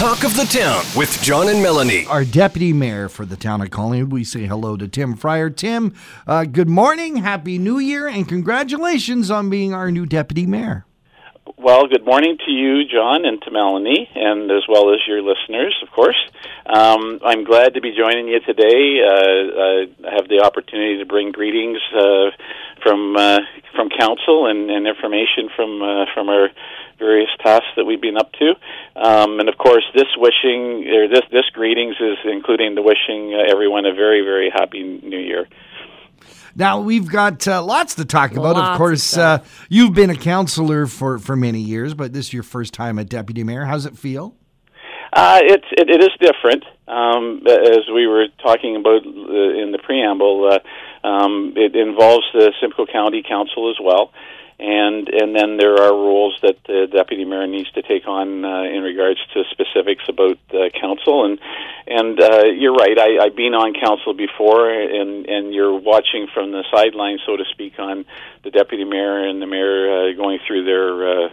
Talk of the Town with John and Melanie. Our deputy mayor for the town of Collingwood, we say hello to Tim Fryer. Tim, good morning, happy new year, and congratulations on being our new deputy mayor. Well, good morning to you, John, and to Melanie, and as well as your listeners, of course. I'm glad to be joining you today. I have the opportunity to bring greetings from council and information from our various tasks that we've been up to. And of course, this greetings is including the wishing everyone a very, very happy new year. Now, we've got lots to talk about. Of course, you've been a councillor for many years, but this is your first time a deputy mayor. How's it feel? It is different. As we were talking about in the preamble, it involves the Simcoe County Council as well. And then there are roles that the deputy mayor needs to take on in regards to specifics about council. And you're right. I've been on council before, and you're watching from the sidelines, so to speak, on the deputy mayor and the mayor going through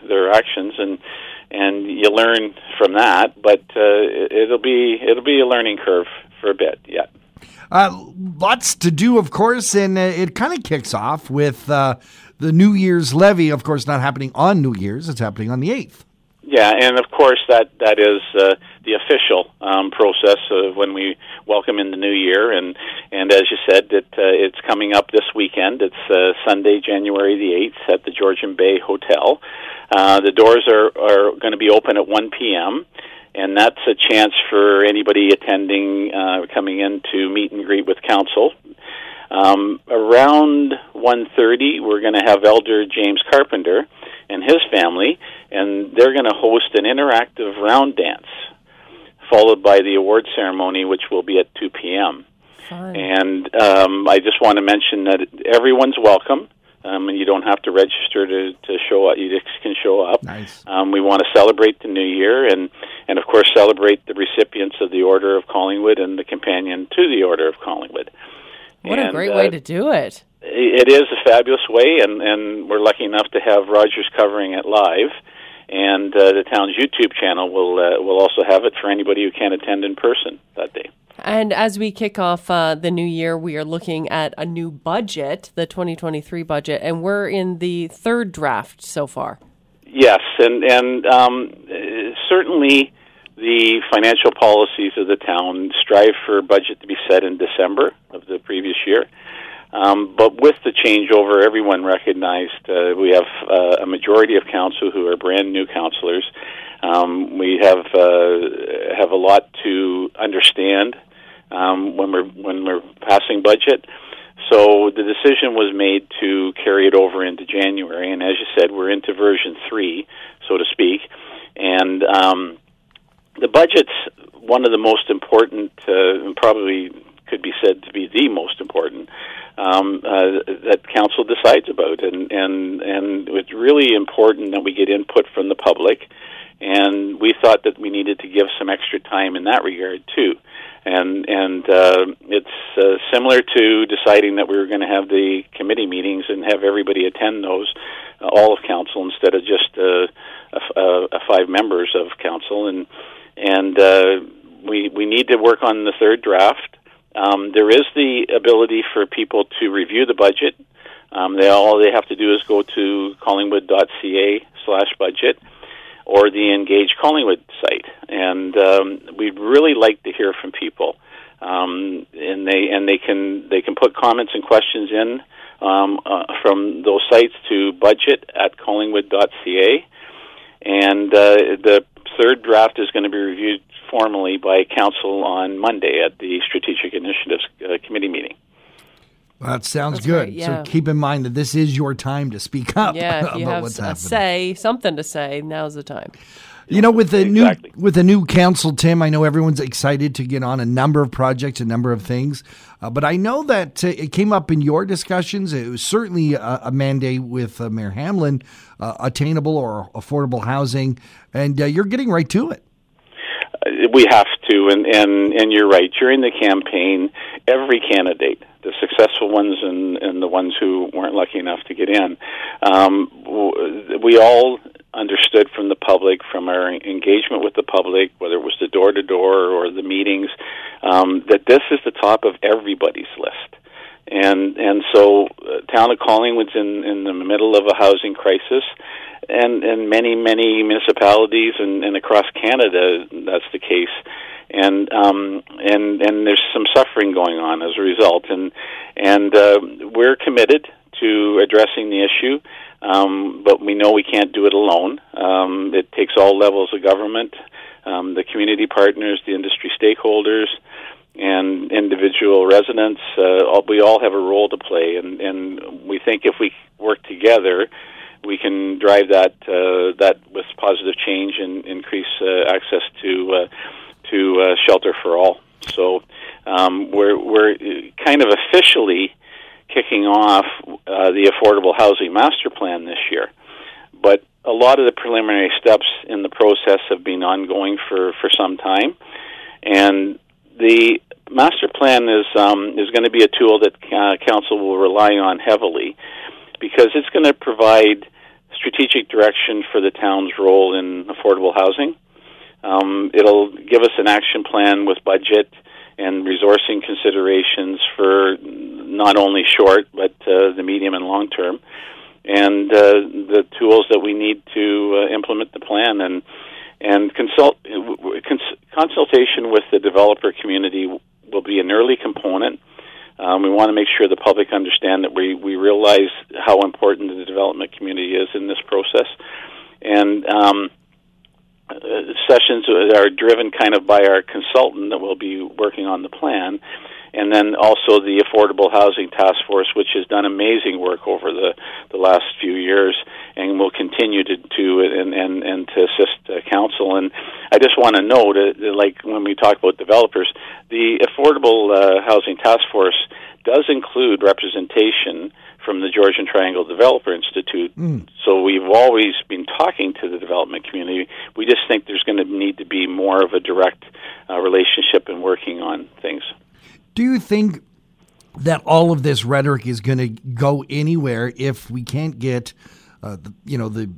their actions, and you learn from that. But it'll be a learning curve for a bit. Yeah. Lots to do, of course, and it kind of kicks off with the New Year's levy, of course, not happening on New Year's, it's happening on the 8th. Yeah, and of course that is the official process of when we welcome in the new year, and as you said, it's coming up this weekend. It's Sunday, January the 8th at the Georgian Bay Hotel. The doors are going to be open at 1 p.m., and that's a chance for anybody attending, coming in to meet and greet with council. Around 1:30, we're going to have Elder James Carpenter and his family, and they're going to host an interactive round dance, followed by the award ceremony, which will be at 2 p.m. Fun. And I just want to mention that everyone's welcome. And you don't have to register to show up. You just can show up. Nice. We want to celebrate the new year and, of course, celebrate the recipients of the Order of Collingwood and the Companion to the Order of Collingwood. What a great way to do it. It is a fabulous way, and we're lucky enough to have Rogers covering it live. And the town's YouTube channel will also have it for anybody who can't attend in person that day. And as we kick off the new year, we are looking at a new budget, the 2023 budget, and we're in the third draft so far. Yes, and certainly the financial policies of the town strive for a budget to be set in December of the previous year. But with the changeover, everyone recognized we have a majority of council who are brand new councillors. We have a lot to understand when we're passing budget. So the decision was made to carry it over into January, and as you said, we're into version 3, so to speak. And the budget's one of the most important, and probably could be said to be the most important that council decides about, and it's really important that we get input from the public. And we thought that we needed to give some extra time in that regard too, and it's similar to deciding that we were going to have the committee meetings and have everybody attend those, all of council instead of just five members of council, and we need to work on the third draft. There is the ability for people to review the budget. All they have to do is go to collingwood.ca/budget. or the Engage Collingwood site, and we'd really like to hear from people, and they can put comments and questions in from those sites to budget@collingwood.ca, and the third draft is going to be reviewed formally by council on Monday at the Strategic Initiatives Committee meeting. Well, that sounds That's good. Right, yeah. So keep in mind that this is your time to speak up. Yeah, if you have something to say, now's the time. You know, with the new council, Tim, I know everyone's excited to get on a number of projects, a number of things, but I know that it came up in your discussions. It was certainly a mandate with Mayor Hamlin, attainable or affordable housing, and you're getting right to it. We have to, and you're right. During the campaign, every candidate, the successful ones and the ones who weren't lucky enough to get in, we all understood from the public, from our engagement with the public, whether it was the door-to-door or the meetings, that this is the top of everybody's list. And so town of Collingwood's in the middle of a housing crisis, and many municipalities and across Canada that's the case, and there's some suffering going on as a result, and we're committed to addressing the issue, but we know we can't do it alone. It takes all levels of government, the community partners, the industry stakeholders, and individual residents. We all have a role to play, and we think if we work together, we can drive that with positive change and increase access to shelter for all. So we're kind of officially kicking off the Affordable Housing Master Plan this year, but a lot of the preliminary steps in the process have been ongoing for some time, and the master plan is going to be a tool that council will rely on heavily, because it's going to provide strategic direction for the town's role in affordable housing. It'll give us an action plan with budget and resourcing considerations for not only short but the medium and long term, and the tools that we need to implement the plan, and consultation with the developer community will be an early component. We want to make sure the public understand that we realize how important the development community is in this process. And sessions are driven kind of by our consultant that will be working on the plan, and then also the Affordable Housing Task Force, which has done amazing work over the last few years and will continue to do it and to assist council. And I just want to note, like when we talk about developers, the Affordable Housing Task Force does include representation from the Georgian Triangle Developer Institute. Mm. So we've always been talking to the development community. We just think there's going to need to be more of a direct relationship in working on things. Do you think that all of this rhetoric is going to go anywhere if we can't get,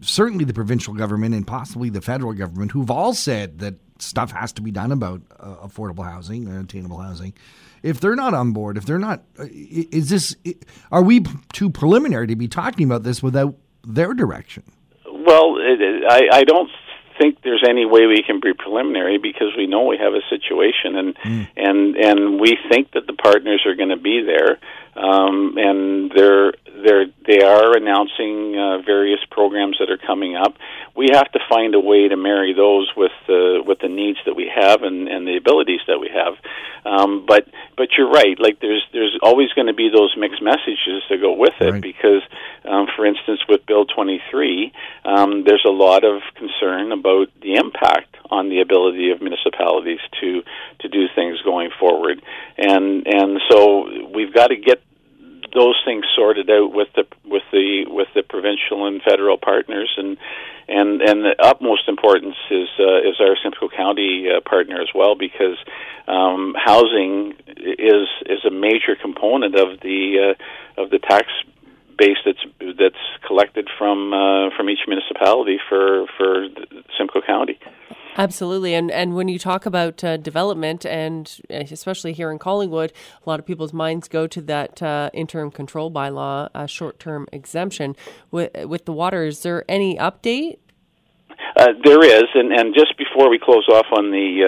certainly the provincial government and possibly the federal government, who've all said that stuff has to be done about affordable housing or attainable housing, if they're not on board, if they're not, are we too preliminary to be talking about this without their direction? Well, I don't think there's any way we can be preliminary, because we know we have a situation, and we think that the partners are going to be there, and they are announcing various programs that are coming up. We have to find a way to marry those with the needs that we have and the abilities that we have. But you're right. Like there's always going to be those mixed messages that go with it, right? Because, for instance, with Bill 23, there's a lot of concern about the impact on the ability of municipalities to do things going forward, and so we've got to get those things sorted out with the provincial and federal partners, and the utmost importance is our Simcoe County partner as well, because housing is a major component of the tax base that's collected from each municipality for Simcoe County. Absolutely, and when you talk about development, and especially here in Collingwood, a lot of people's minds go to that interim control bylaw, short-term exemption. With the water, is there any update? There is, and just before we close off on the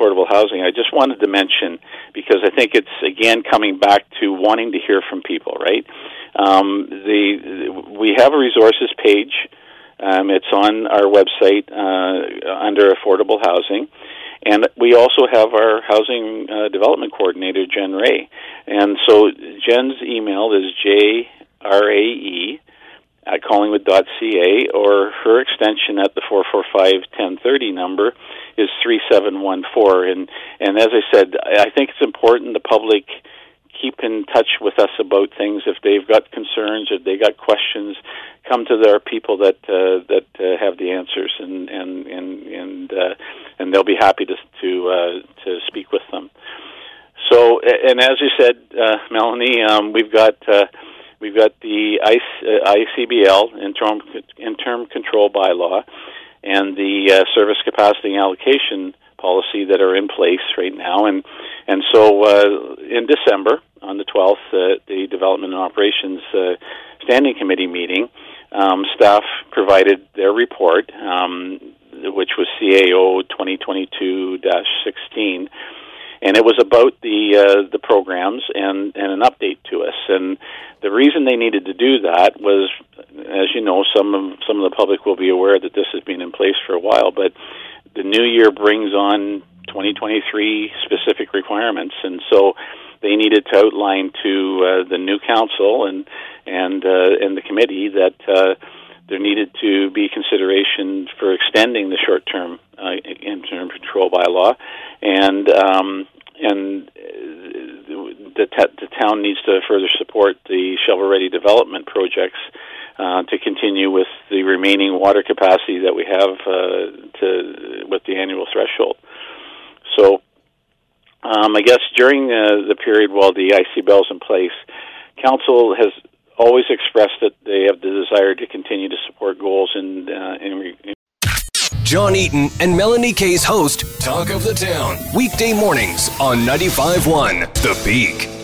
affordable housing, I just wanted to mention, because I think it's, again, coming back to wanting to hear from people, right? We have a resources page. It's on our website under affordable housing, and we also have our housing development coordinator, Jen Ray. And so Jen's email is jrae@collingwood.ca, or her extension at the 445-1030 number is 3714. And as I said, I think it's important the public keep in touch with us about things. If they've got concerns, if they got questions, come to their people that have the answers, and they'll be happy to speak with them. So, and as you said, Melanie, we've got We've got the ICBL, interim control bylaw, and the service capacity allocation policy that are in place right now. And so in December, on the 12th, the Development and Operations Standing Committee meeting, staff provided their report, which was CAO 2022-16, and it was about the programs and an update to us. And the reason they needed to do that was, as you know, some of the public will be aware that this has been in place for a while, but the new year brings on 2023 specific requirements, and so they needed to outline to the new council and the committee that there needed to be consideration for extending the short-term interim control bylaw, and the town needs to further support the shovel-ready development projects to continue with the remaining water capacity that we have with the annual threshold. So I guess during the period while the ICBL is in place, council has always expressed that they have the desire to continue to support goals in John Eaton and Melanie Kay's host, Talk of the Town, weekday mornings on 95.1 The Peak.